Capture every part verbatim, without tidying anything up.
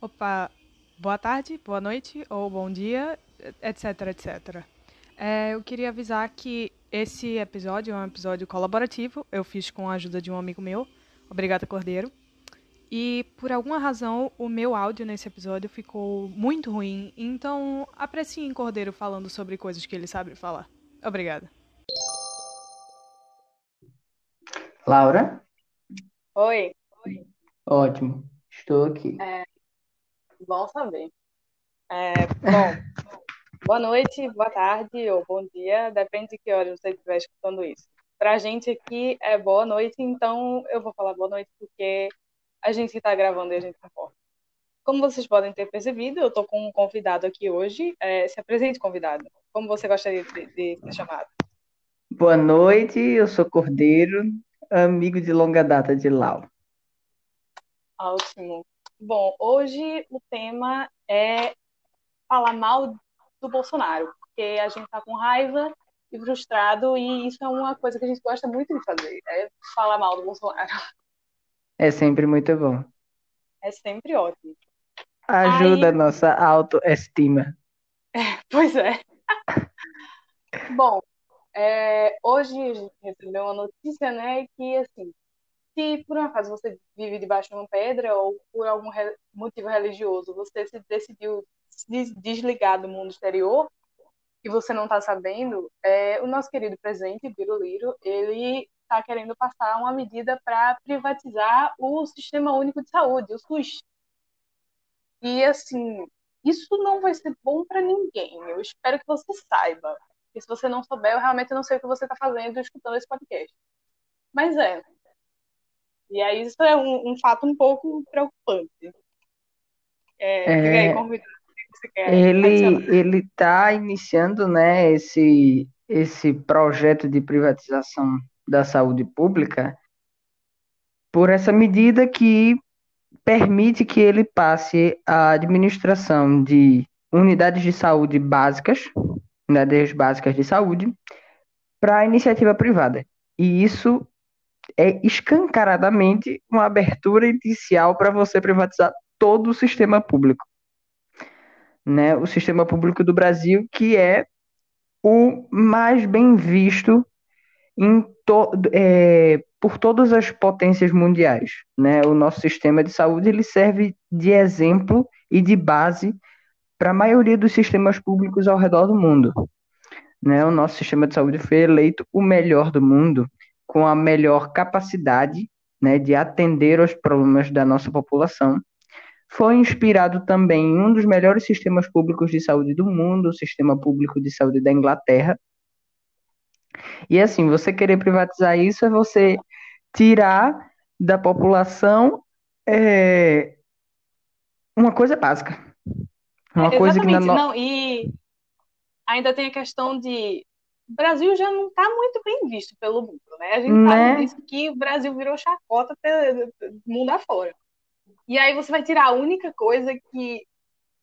Opa, boa tarde, boa noite ou bom dia, etc, et cetera. É, eu queria avisar que esse episódio é um episódio colaborativo, eu fiz com a ajuda de um amigo meu, obrigada Cordeiro, e por alguma razão o meu áudio nesse episódio ficou muito ruim, então apreciem Cordeiro falando sobre coisas que ele sabe falar. Obrigada. Laura? Oi. Oi. Ótimo, estou aqui. É... Bom saber. É, bom, boa noite, boa tarde ou bom dia, depende de que hora você estiver escutando isso. Pra gente aqui é boa noite, então eu vou falar boa noite porque a gente está gravando e a gente tá fora. Como vocês podem ter percebido, eu tô com um convidado aqui hoje. É, se apresente, convidado. Como você gostaria de, de ser chamado? Boa noite, eu sou Cordeiro, amigo de longa data de Lau. Ótimo. Bom, hoje o tema é falar mal do Bolsonaro, porque a gente está com raiva e frustrado, e isso é uma coisa que a gente gosta muito de fazer, é falar mal do Bolsonaro. É sempre muito bom. É sempre ótimo. Ajuda Aí... a nossa autoestima. É, pois é. Bom, é, hoje a gente recebeu uma notícia, né, que assim... Se por um acaso você vive debaixo de uma pedra ou por algum re- motivo religioso você se decidiu des- desligar do mundo exterior e você não está sabendo, é, o nosso querido presidente, Biruliro, ele está querendo passar uma medida para privatizar o Sistema Único de Saúde, o SUS. E assim, isso não vai ser bom para ninguém. Eu espero que você saiba. E se você não souber, eu realmente não sei o que você está fazendo escutando esse podcast. Mas é... E aí isso é um, um fato um pouco preocupante. É, é, aí, convidado, você quer ele está iniciando, né, esse, esse projeto de privatização da saúde pública por essa medida que permite que ele passe a administração de unidades de saúde básicas, unidades básicas de saúde, para a iniciativa privada. E isso... é escancaradamente uma abertura inicial para você privatizar todo o sistema público. Né? O sistema público do Brasil, que é o mais bem visto em to- é, por todas as potências mundiais. Né? O nosso sistema de saúde ele serve de exemplo e de base para a maioria dos sistemas públicos ao redor do mundo. Né? O nosso sistema de saúde foi eleito o melhor do mundo, com a melhor capacidade, né, de atender aos problemas da nossa população. Foi inspirado também em um dos melhores sistemas públicos de saúde do mundo, o Sistema Público de Saúde da Inglaterra. E assim, você querer privatizar isso é você tirar da população é, uma coisa básica. Uma é, coisa que na no... não, e ainda tem a questão de... O Brasil já não está muito bem visto pelo mundo, né? A gente né? sabe disso que o Brasil virou chacota pelo mundo afora. E aí você vai tirar a única coisa que...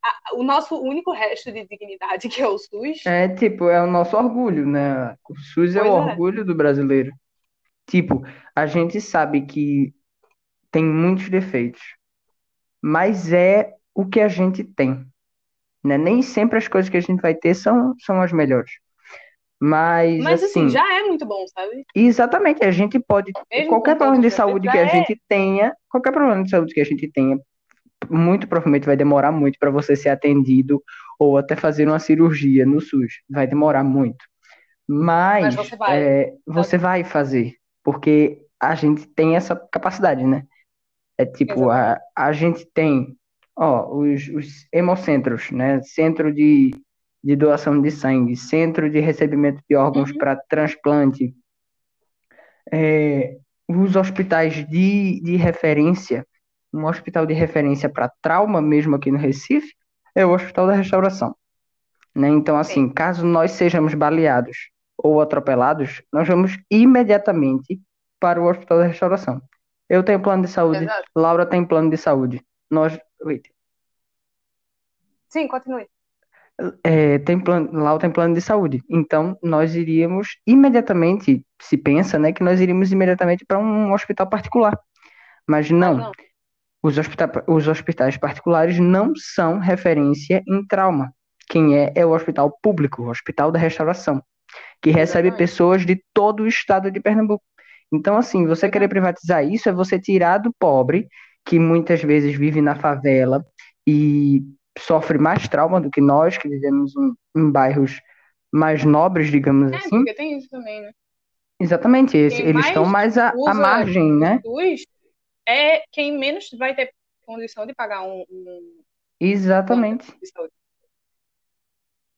A, o nosso único resto de dignidade, que é o SUS... É, tipo, é o nosso orgulho, né? O SUS é o orgulho do brasileiro. Tipo, a gente sabe que tem muitos defeitos, mas é o que a gente tem. Né? Nem sempre as coisas que a gente vai ter são, são as melhores. Mas, Mas assim, assim, já é muito bom, sabe? Exatamente, a gente pode... Mesmo qualquer problema de saúde que a é... gente tenha, qualquer problema de saúde que a gente tenha, muito provavelmente vai demorar muito para você ser atendido ou até fazer uma cirurgia no SUS. Vai demorar muito. Mas, Mas você, vai. É, você vai fazer, porque a gente tem essa capacidade, né? É tipo, a, a gente tem ó, os, os hemocentros, né? Centro de... de doação de sangue, centro de recebimento de órgãos uhum. para transplante, é, os hospitais de, de referência, um hospital de referência para trauma mesmo aqui no Recife, é o Hospital da Restauração. Né? Então, assim, Sim. caso nós sejamos baleados ou atropelados, nós vamos imediatamente para o Hospital da Restauração. Eu tenho plano de saúde, Exato. Laura tem plano de saúde. Nós... Sim, continue. É, tem plano, Lau tem plano de saúde. Então, nós iríamos imediatamente, se pensa, né, que nós iríamos imediatamente para um hospital particular. Mas não, não. Os, hospita- os hospitais particulares não são referência em trauma. Quem é, é o hospital público, o Hospital da Restauração, que recebe pessoas de todo o estado de Pernambuco. Então, assim, você querer privatizar isso é você tirar do pobre, que muitas vezes vive na favela e sofre mais trauma do que nós, que vivemos em, em bairros mais nobres, digamos é, assim. Porque tem isso também, né? Exatamente, esse, eles estão mais à margem, né? É quem menos vai ter condição de pagar um... um... Exatamente. Um...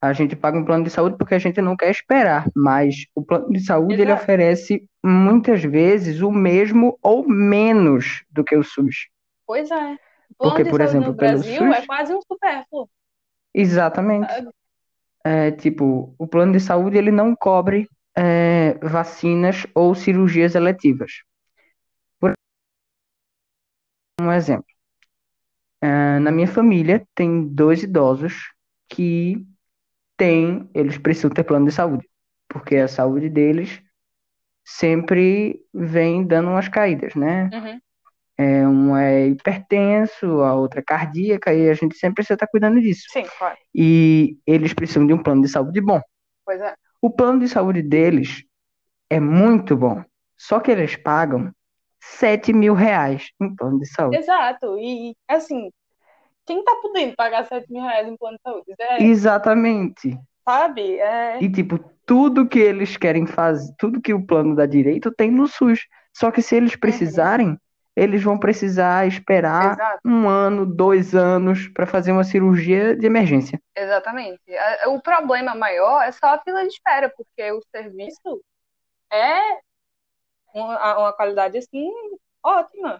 A gente paga um plano de saúde porque a gente não quer esperar, mas o plano de saúde, exato, ele oferece muitas vezes o mesmo ou menos do que o S U S. Pois é. O plano porque, de por saúde exemplo, no Brasil pelo S U S, é quase um supérfluo. Exatamente. É, tipo, o plano de saúde ele não cobre é, vacinas ou cirurgias eletivas. Por um exemplo, é, na minha família tem dois idosos que... Tem, eles precisam ter plano de saúde, porque a saúde deles sempre vem dando umas caídas, né? Uhum. É, um é hipertenso, a outra é cardíaca, e a gente sempre precisa estar cuidando disso. Sim, claro. E eles precisam de um plano de saúde bom. Pois é. O plano de saúde deles é muito bom, só que eles pagam sete mil reais em plano de saúde. Exato, e assim... Quem tá podendo pagar sete mil reais em plano de saúde? É... Exatamente. Sabe? É... E, tipo, tudo que eles querem fazer, tudo que o plano dá direito tem no S U S. Só que se eles precisarem, uhum, eles vão precisar esperar, exato, um ano, dois anos para fazer uma cirurgia de emergência. Exatamente. O problema maior é só a fila de espera, porque o serviço é uma, uma qualidade, assim, ótima.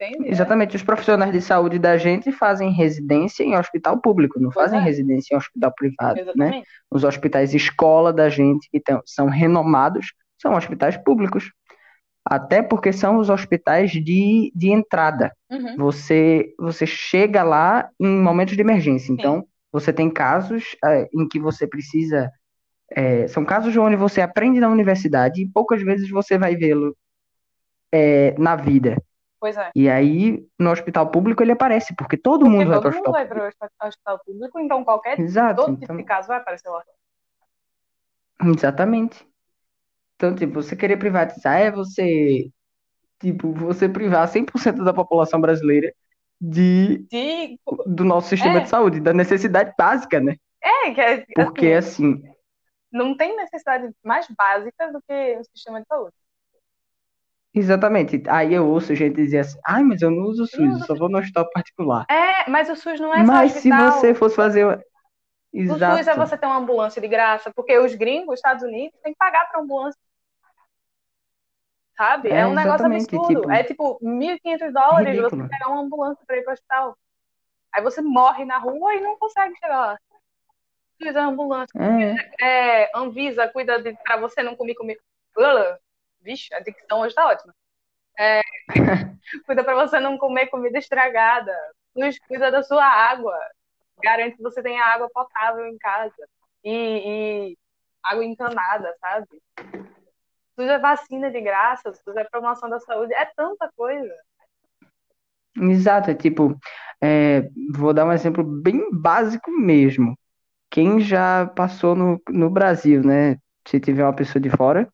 Entendi, exatamente, é. Os profissionais de saúde da gente fazem residência em hospital público, não pois fazem é. residência em hospital privado, exatamente, né? Os hospitais escola da gente, que tem, são renomados, são hospitais públicos. Até porque são os hospitais de, de entrada. Uhum. Você, você chega lá em momentos de emergência. Sim. Então, você tem casos é, em que você precisa... É, são casos onde você aprende na universidade e poucas vezes você vai vê-lo é, na vida. Pois é. E aí, no hospital público, ele aparece, porque todo porque mundo todo vai para o hospital, hospital, hospital público, então qualquer exato, todo então... tipo de caso vai aparecer lá. Exatamente. Então, tipo, você querer privatizar é você, tipo, você privar cem por cento da população brasileira de, de... do nosso sistema é. de saúde, da necessidade básica, né? É, que é, porque assim, assim... Não tem necessidade mais básica do que o sistema de saúde. Exatamente. Aí eu ouço gente dizer assim, ai, mas eu não uso o S U S, eu só vou no hospital particular. É, mas o S U S não é mas só hospital. Mas se você fosse fazer... Exato. O S U S é você ter uma ambulância de graça, porque os gringos, os Estados Unidos, tem que pagar pra ambulância. Sabe? É, é um negócio absurdo. Tipo, é tipo mil e quinhentos dólares ridículo. Você pegar uma ambulância pra ir pro hospital. Aí você morre na rua e não consegue chegar lá. Precisa de ambulância. É. É, Anvisa cuida de, pra você não comer comer. Vixe, a dicção hoje tá ótima. É, cuida pra você não comer comida estragada. Cuida da sua água. Garante que você tenha água potável em casa. E, e água encanada, sabe? Tudo é vacina de graça, tudo é promoção da saúde. É tanta coisa. Exato, é tipo... É, vou dar um exemplo bem básico mesmo. Quem já passou no, no Brasil, né? Se tiver uma pessoa de fora...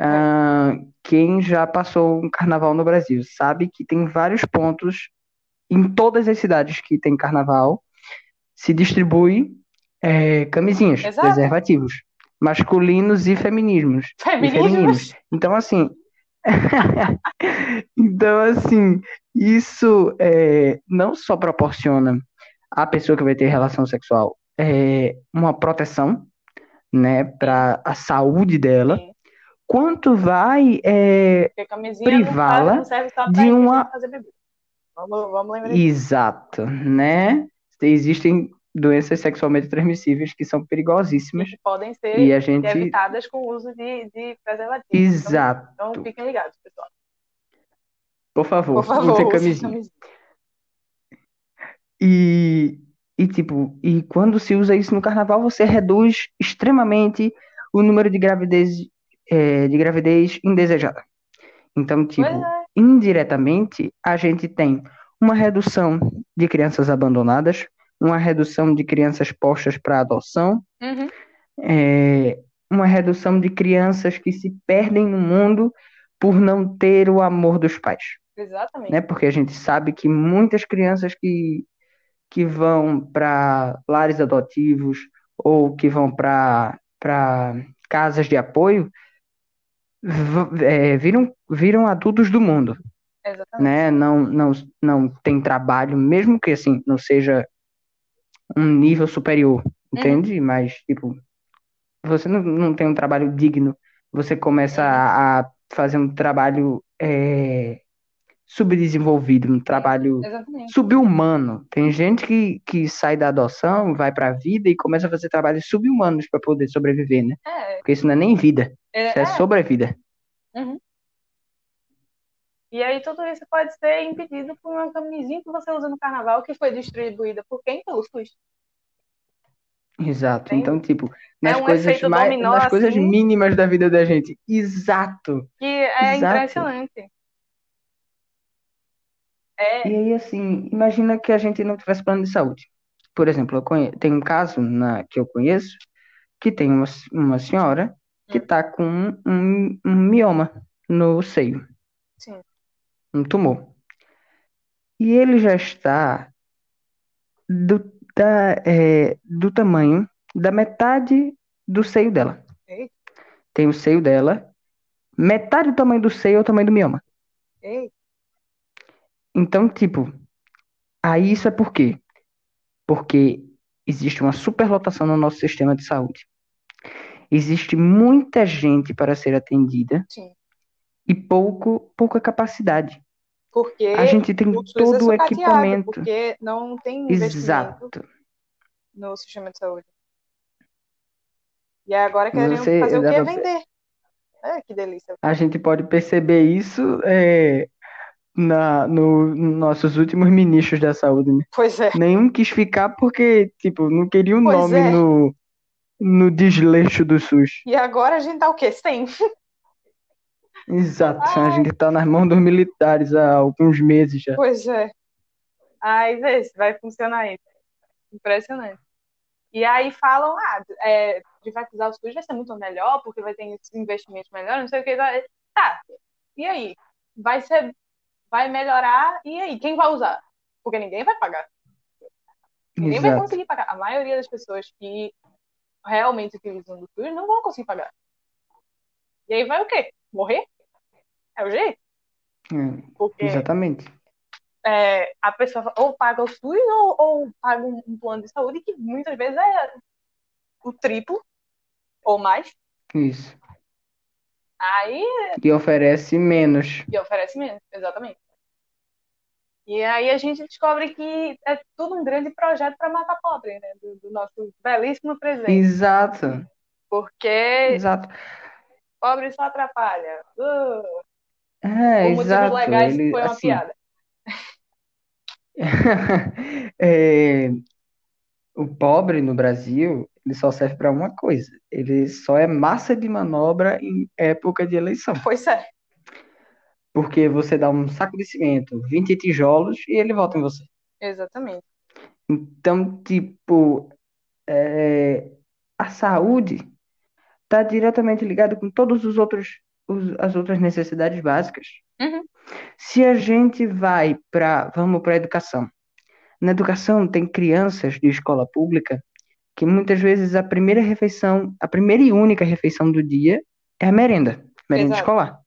Uh, quem já passou um carnaval no Brasil sabe que tem vários pontos em todas as cidades que tem carnaval, se distribui é, camisinhas, exato, preservativos masculinos e femininos, Feminismos. e femininos. Então assim então assim isso é, não só proporciona à pessoa que vai ter relação sexual é, uma proteção, né, para a saúde dela. Sim. Quanto vai é, privá-la não serve, não serve de uma... Vamos, vamos lembrar disso. Exato, né? Existem doenças sexualmente transmissíveis que são perigosíssimas. Que podem ser e a gente... evitadas com o uso de, de preservativos. Exato. Então, então fiquem ligados, pessoal. Por favor, Por favor usem camisinha. camisinha. E, E, tipo, e quando se usa isso no carnaval, você reduz extremamente o número de gravidez, é, de gravidez indesejada. Então, tipo, é. indiretamente, a gente tem uma redução de crianças abandonadas, uma redução de crianças postas para adoção, uhum. é, uma redução de crianças que se perdem no mundo por não ter o amor dos pais. Exatamente. Né? Porque a gente sabe que muitas crianças que... que vão para lares adotivos ou que vão para casas de apoio, v- é, viram, viram adultos do mundo. Exatamente. Né? Não, não, não tem trabalho, mesmo que assim, não seja um nível superior, entende? Uhum. Mas, tipo, você não, não tem um trabalho digno, você começa a, a fazer um trabalho... É, subdesenvolvido, um trabalho Exatamente. subhumano. Tem gente que, que sai da adoção, vai pra vida e começa a fazer trabalhos subhumanos para poder sobreviver, né? É. Porque isso não é nem vida, é, isso é, é. sobrevida. Uhum. E aí tudo isso pode ser impedido por uma camisinha que você usa no carnaval, que foi distribuída por quem? Pelo SUS. Exato. Tem... Então, tipo, nas, é um coisas, mais, dominó, nas assim... coisas mínimas da vida da gente. Exato. Que é Exato. impressionante. É. E aí, assim, imagina que a gente não tivesse plano de saúde. Por exemplo, eu conhe... tem um caso na... que eu conheço, que tem uma, uma senhora que está com um, um, um mioma no seio. Sim. Um tumor. E ele já está do, da, é, do tamanho da metade do seio dela. Eita. Tem o seio dela, metade do tamanho do seio é o tamanho do mioma. Eita. Então, tipo, aí isso é por quê? Porque existe uma superlotação no nosso sistema de saúde. Existe muita gente para ser atendida Sim. e pouco, pouca capacidade. Porque a gente tem o todo o equipamento. Porque não tem investimento Exato. no sistema de saúde. E agora queremos Você, fazer o que é vender. É, que delícia. A gente pode perceber isso... É... Na, no, nos nossos últimos ministros da saúde, né? Pois é. Nenhum quis ficar porque, tipo, não queria o pois nome é. no, no desleixo do SUS. E agora a gente tá o quê? Sem? Exato. Ai. A gente tá nas mãos dos militares há alguns meses já. Pois é. Aí vê se vai funcionar isso. Impressionante. E aí falam, ah, é, privatizar o SUS vai ser muito melhor, porque vai ter esse investimento melhor, não sei o que. Tá. E aí? Vai ser... Vai melhorar, e aí? Quem vai usar? Porque ninguém vai pagar. Ninguém Exato. vai conseguir pagar. A maioria das pessoas que realmente utilizam do SUS não vão conseguir pagar. E aí vai o quê? Morrer? É o jeito? Hum, Porque, exatamente. É, a pessoa ou paga o SUS ou, ou paga um, um plano de saúde que muitas vezes é o triplo ou mais. Isso. Aí... E oferece menos. E oferece menos, exatamente. E aí a gente descobre que é tudo um grande projeto para matar pobre, né? Do, do nosso belíssimo presente. Exato. Porque... Exato. Pobre só atrapalha. Uh. É, o exato. O motivo legal Ele, foi uma assim... piada. é... O pobre no Brasil... Ele só serve para uma coisa. Ele só é massa de manobra em época de eleição. Pois é. Porque você dá um saco de cimento, vinte tijolos e ele vota em você. Exatamente. Então, tipo, é, a saúde está diretamente ligada com todas os outros, os, as outras necessidades básicas. Uhum. Se a gente vai para, vamos para a educação. Na educação tem crianças de escola pública que muitas vezes a primeira refeição, a primeira e única refeição do dia é a merenda, merenda Exato. escolar.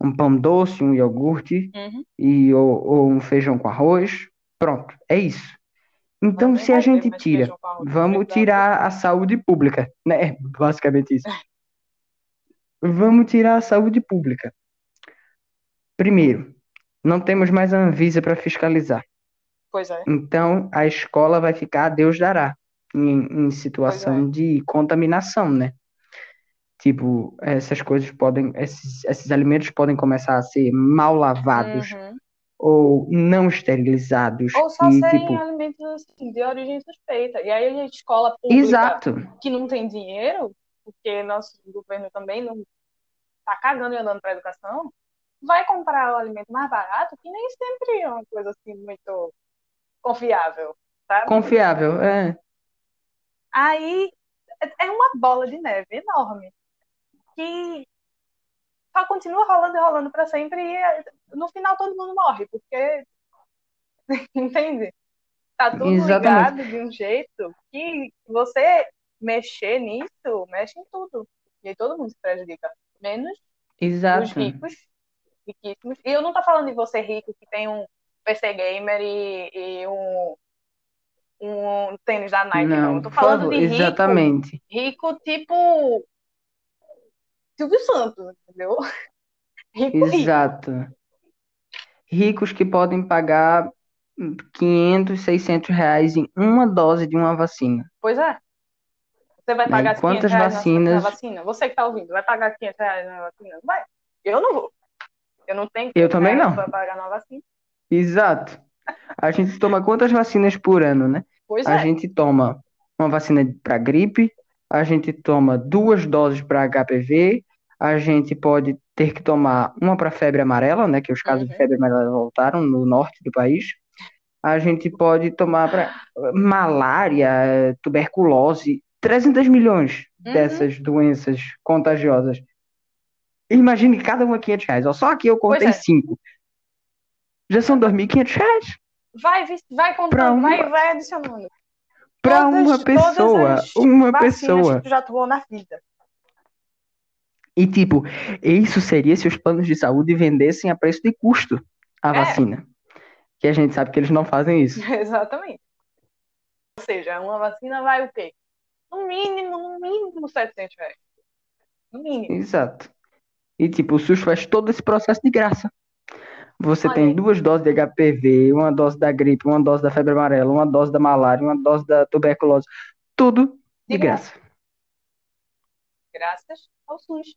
Um pão doce, um iogurte, uhum. e, ou, ou um feijão com arroz, pronto, é isso. Então, se a gente tira, vamos tirar a saúde pública, né? Basicamente isso. Vamos tirar a saúde pública. Primeiro, não temos mais a Anvisa para fiscalizar. Pois é. Então, a escola vai ficar a Deus dará. Em, em situação é. de contaminação, né? Tipo, essas coisas podem... Esses, esses alimentos podem começar a ser mal lavados. Uhum. ou não esterilizados. Ou só e, serem tipo... alimentos assim, de origem suspeita. E aí a gente escola pública Exato. Que não tem dinheiro, porque nosso governo também não está cagando e andando para a educação, vai comprar o alimento mais barato, que nem sempre é uma coisa assim muito confiável, sabe? Confiável, é. Aí é uma bola de neve enorme que só continua rolando e rolando para sempre e no final todo mundo morre, porque entende? Tá tudo Exatamente. Ligado de um jeito que você mexer nisso, mexe em tudo. E aí todo mundo se prejudica. Menos Exato. Os ricos, riquíssimos. E eu não tô falando de você rico que tem um P C gamer e, e um um tênis da Nike, não. não. Eu tô falando favor, de rico. Exatamente. Rico tipo Silvio Santos, entendeu? Rico, Exato. Rico. Ricos que podem pagar quinhentos, seiscentos reais em uma dose de uma vacina. Pois é. Você vai pagar né? quinhentos reais vacinas... na vacina? Você que tá ouvindo, vai pagar quinhentos reais na vacina? Vai. Eu não vou. Eu não tenho que pagar na vacina. Exato. A gente toma quantas vacinas por ano, né? Pois a é. gente toma uma vacina para gripe, a gente toma duas doses para H P V, a gente pode ter que tomar uma para febre amarela, né? Que os casos uhum. de febre amarela voltaram no norte do país. A gente pode tomar para malária, tuberculose, trezentos milhões uhum. dessas doenças contagiosas. Imagine cada uma quinhentos reais. Ó, só aqui eu contei cinco. É. Já são dois mil e quinhentos reais. Vai, vai contando, uma... vai, vai adicionando. Para uma pessoa, uma pessoa. Que tu já tomou na vida. E tipo, isso seria se os planos de saúde vendessem a preço de custo a é. vacina. Que a gente sabe que eles não fazem isso. Exatamente. Ou seja, uma vacina vai o quê? No mínimo, no mínimo setecentos reais. No mínimo. Exato. E tipo, o SUS faz todo esse processo de graça. Você Olha. tem duas doses de H P V, uma dose da gripe, uma dose da febre amarela, uma dose da malária, uma dose da tuberculose. Tudo de, de graça. graça. Graças ao SUS.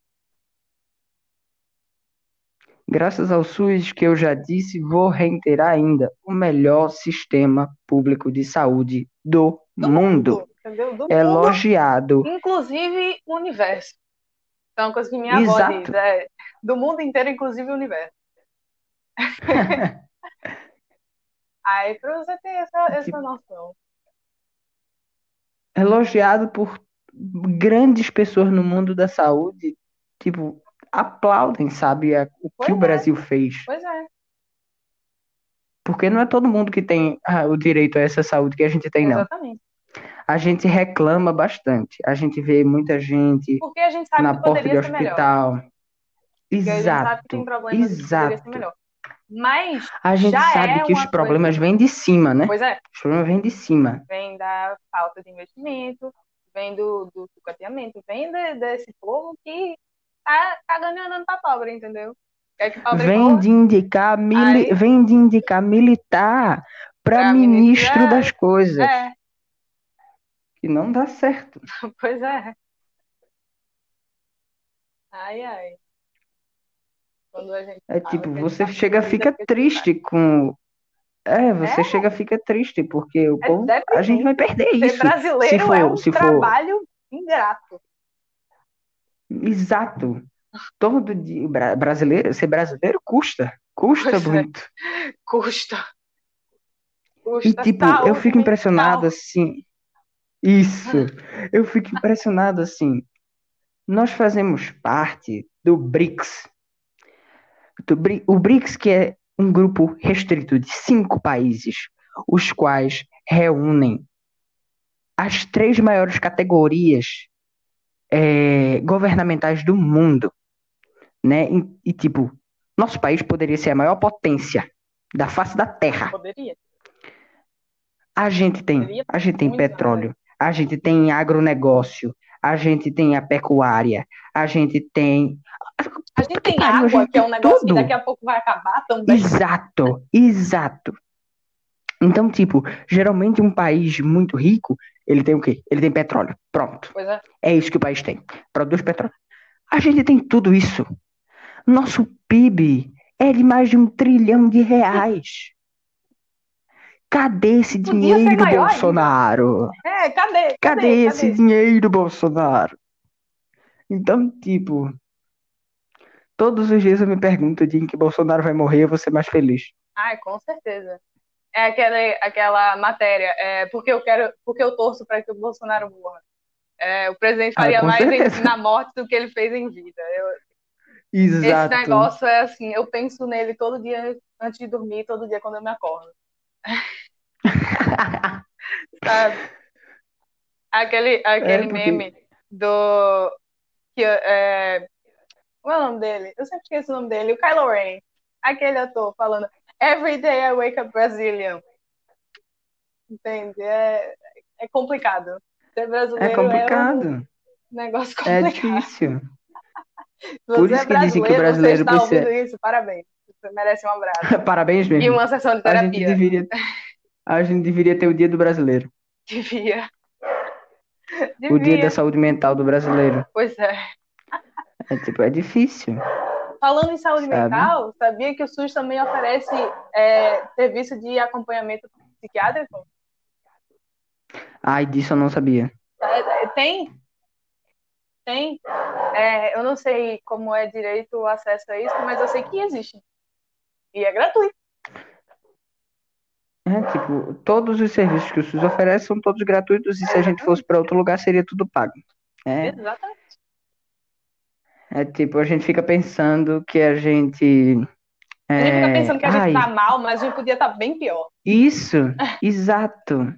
Graças ao SUS, que eu já disse, vou reiterar ainda, o melhor sistema público de saúde do, do mundo. mundo. Do Elogiado. Mundo, inclusive o universo. Então, coisa que minha Exato. avó diz, é do mundo inteiro, inclusive o universo. Aí pra você ter essa, essa noção, elogiado por grandes pessoas no mundo da saúde, tipo, aplaudem, sabe, a, o pois que é. o Brasil fez. Pois é. Porque não é todo mundo que tem ah, o direito a essa saúde que a gente tem, não. Exatamente. A gente reclama bastante, a gente vê muita gente Porque a gente sabe na que porta do hospital. Melhor. Porque exato. A gente sabe que tem problemas exato. Que melhor. Mas a gente já sabe é que os problemas coisa... vêm de cima, né? Pois é. Os problemas vêm de cima. Vem da falta de investimento, vem do, do sucateamento, vem de, desse povo que tá, tá ganhando pra pobre, entendeu? Quer que pobre vem, pobre? De indicar mili... Aí... vem de indicar militar pra, pra ministro ministrar... das coisas. É. Que não dá certo. Pois é. Ai, ai. Quando a gente é fala, tipo, você chega, fica triste com... É, você é. chega, fica triste, porque o é, povo... a gente vai perder ser isso. Ser brasileiro se for, é um se trabalho for... ingrato. Exato. Todo dia... Brasileiro, ser brasileiro custa. Custa, custa. muito. Custa. Custa. E, tipo, saúde, eu fico impressionado, mental. assim... Isso. Eu fico impressionado, assim... Nós fazemos parte do BRICS. O BRICS, que é um grupo restrito de cinco países, os quais reúnem as três maiores categorias é, governamentais do mundo, né? E, e, tipo, nosso país poderia ser a maior potência da face da Terra. Poderia. A gente tem, a gente tem petróleo, a gente tem agronegócio, a gente tem a pecuária, a gente tem... A gente tem que água, gente que é um negócio tudo. Que daqui a pouco vai acabar também. Exato, exato. Então, tipo, geralmente um país muito rico, ele tem o quê? Ele tem petróleo, pronto. Pois é. É isso que o país tem, produz petróleo. A gente tem tudo isso. Nosso P I B é de mais de um trilhão de reais. Cadê esse dinheiro, maior, Bolsonaro? É, cadê? Cadê, cadê esse cadê? dinheiro, Bolsonaro? Então, tipo, todos os dias eu me pergunto, de em que Bolsonaro vai morrer, eu vou ser mais feliz. Ai, com certeza. É aquela, aquela matéria, é, porque eu quero, porque eu torço para que o Bolsonaro morra. É, o presidente faria ah, mais em, na morte do que ele fez em vida. Eu, Exato. Esse negócio é assim, eu penso nele todo dia antes de dormir, todo dia quando eu me acordo. Sabe? Aquele, aquele é porque... meme do... Que, é, qual é o nome dele? Eu sempre esqueço o nome dele. O Kylo Ren. Aquele ator falando Every day I wake up Brazilian. Entende? É, é complicado. Ser brasileiro é complicado. É um negócio complicado. É difícil. Por isso é que dizem que o brasileiro precisa... Você está ouvindo isso? Parabéns. Você merece um abraço. Parabéns mesmo. E uma sessão de terapia. A gente deveria, a gente deveria ter o dia do brasileiro. Devia. Devia. O dia da saúde mental do brasileiro. Pois é. É, tipo, é difícil. Falando em saúde Sabe? mental, sabia que o SUS também oferece é, serviço de acompanhamento psiquiátrico? Ai, disso eu não sabia. Tem? Tem? É, eu não sei como é direito o acesso a isso, mas eu sei que existe. E é gratuito. É, tipo, todos os serviços que o SUS oferece são todos gratuitos e se a gente fosse para outro lugar seria tudo pago. É. Exatamente. É tipo, a gente fica pensando que a gente... É... A gente fica pensando que a gente Ai. tá mal, mas a gente podia estar bem pior. Isso, exato.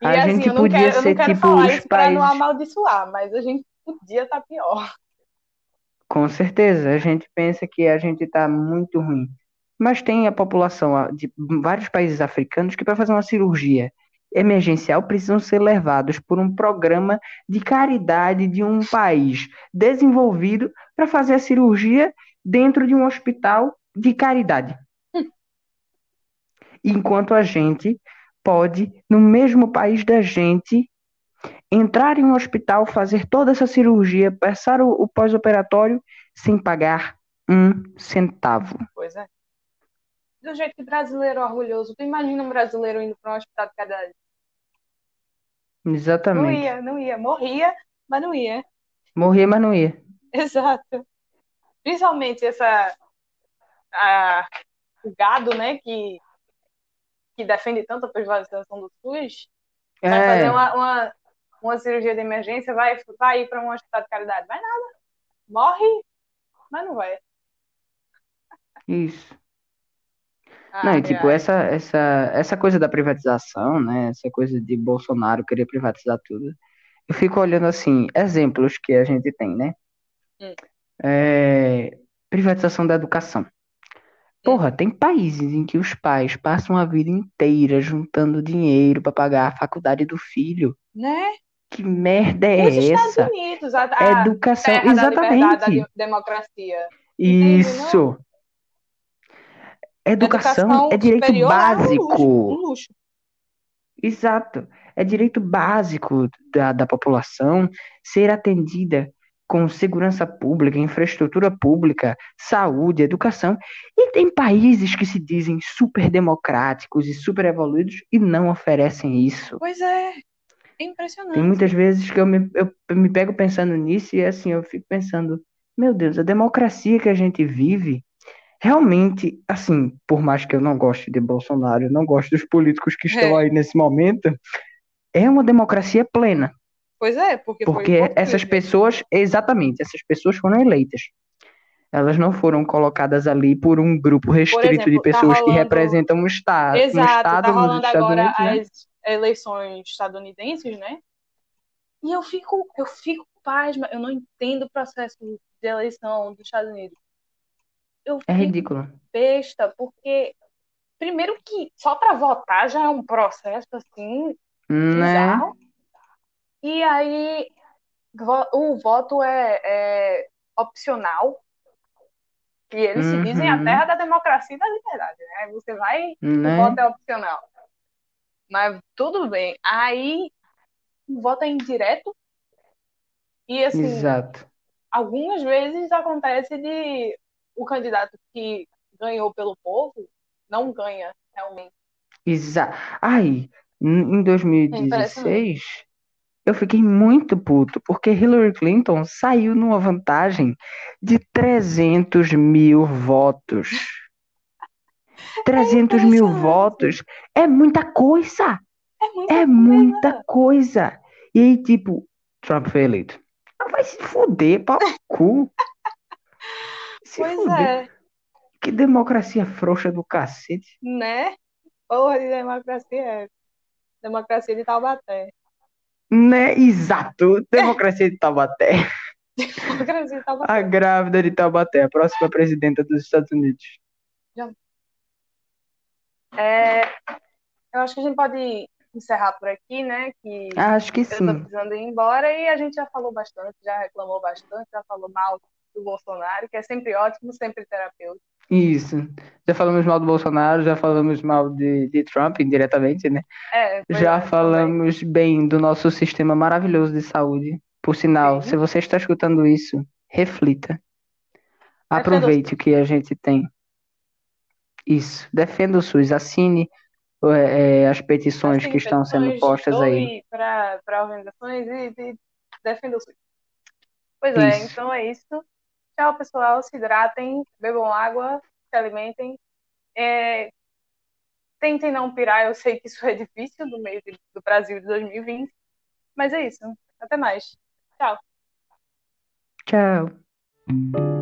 E a assim, gente eu não podia quero, ser eu não quero tipo falar isso pra não amaldiçoar, mas a gente podia estar pior. Com certeza, a gente pensa que a gente tá muito ruim. Mas tem a população de vários países africanos que, para fazer uma cirurgia emergencial, precisam ser levados por um programa de caridade de um país desenvolvido para fazer a cirurgia dentro de um hospital de caridade. Hum. Enquanto a gente pode, no mesmo país da gente, entrar em um hospital, fazer toda essa cirurgia, passar o, o pós-operatório sem pagar um centavo. Pois é. Do jeito que brasileiro orgulhoso. Tu imagina um brasileiro indo para um hospital de caridade? Exatamente. Não ia, não ia. Morria, mas não ia. Morria, mas não ia. Exato. Principalmente essa... A, o gado, né, que, que defende tanto a privatização do SUS, é. vai fazer uma, uma, uma cirurgia de emergência, vai, vai ir para um hospital de caridade. Vai nada. Morre, mas não vai. Isso. Ah, não, e, tipo, é. essa, essa, essa coisa da privatização, né? Essa coisa de Bolsonaro querer privatizar tudo. Eu fico olhando, assim, exemplos que a gente tem, né? Hum. É, privatização da educação. Porra, hum. tem países em que os pais passam a vida inteira juntando dinheiro pra pagar a faculdade do filho. Né? Que merda é essa? Nos Estados Unidos, a, a educação, terra exatamente. Da liberdade, da democracia. Isso. Entende, Educação, Educação é direito básico. É um luxo, um luxo. Exato. É direito básico da, da população ser atendida com segurança pública, infraestrutura pública, saúde, educação. E tem países que se dizem super democráticos e super evoluídos e não oferecem isso. Pois é. É impressionante. Tem muitas vezes que eu me, eu me pego pensando nisso e assim, eu fico pensando, meu Deus, a democracia que a gente vive... Realmente, assim, por mais que eu não goste de Bolsonaro, eu não gosto dos políticos que estão é. aí nesse momento, é uma democracia plena. Pois é, porque... Porque foi essas pessoas, exatamente, essas pessoas foram eleitas. Elas não foram colocadas ali por um grupo restrito exemplo, de pessoas tá rolando... que representam o Estado. Exato, um estado, tá rolando agora né? as eleições estadunidenses, né? E eu fico, eu fico pasma, eu não entendo o processo de eleição dos Estados Unidos. Eu é ridículo. Besta, porque primeiro que só para votar já é um processo assim, bizarro. E aí o voto é, é opcional. E eles uhum. se dizem a terra da democracia e da liberdade, né? Você vai, né? O voto é opcional. Mas tudo bem. Aí o voto é indireto. E assim, Exato. algumas vezes acontece de o candidato que ganhou pelo povo não ganha realmente. Exato. Ai, em dois mil e dezesseis, sim, eu fiquei muito puto, porque Hillary Clinton saiu numa vantagem de trezentos mil votos. trezentos mil votos é muita coisa. É muita, é muita coisa. coisa. E aí, tipo, Trump foi eleito. Ah, vai se fuder, pau no cu. Se pois fuder. É. Que democracia frouxa do cacete. Né? Porra de democracia é. Democracia de Taubaté. Né? Exato. Democracia de Taubaté. Democracia de Taubaté. A grávida de Taubaté, a próxima presidenta dos Estados Unidos. É... Eu acho que a gente pode encerrar por aqui, né? Que acho que eu sim. Eu tô precisando ir embora e a gente já falou bastante, já reclamou bastante, já falou mal do Bolsonaro, que é sempre ótimo, sempre terapêutico. Isso. Já falamos mal do Bolsonaro, já falamos mal de, de Trump indiretamente, né? É, já falamos bem do nosso sistema maravilhoso de saúde. Por sinal, sim, se você está escutando isso, reflita. Aproveite o que a gente tem. Isso. Defenda o SUS. Assine é, as petições assim, que estão sendo postas aí. Para organizações e, e defenda o SUS. Pois isso. é, então é isso. Tchau, pessoal. Se hidratem, bebam água, se alimentem. É, tentem não pirar. Eu sei que isso é difícil no meio de, do Brasil de dois mil e vinte. Mas é isso. Até mais. Tchau. Tchau.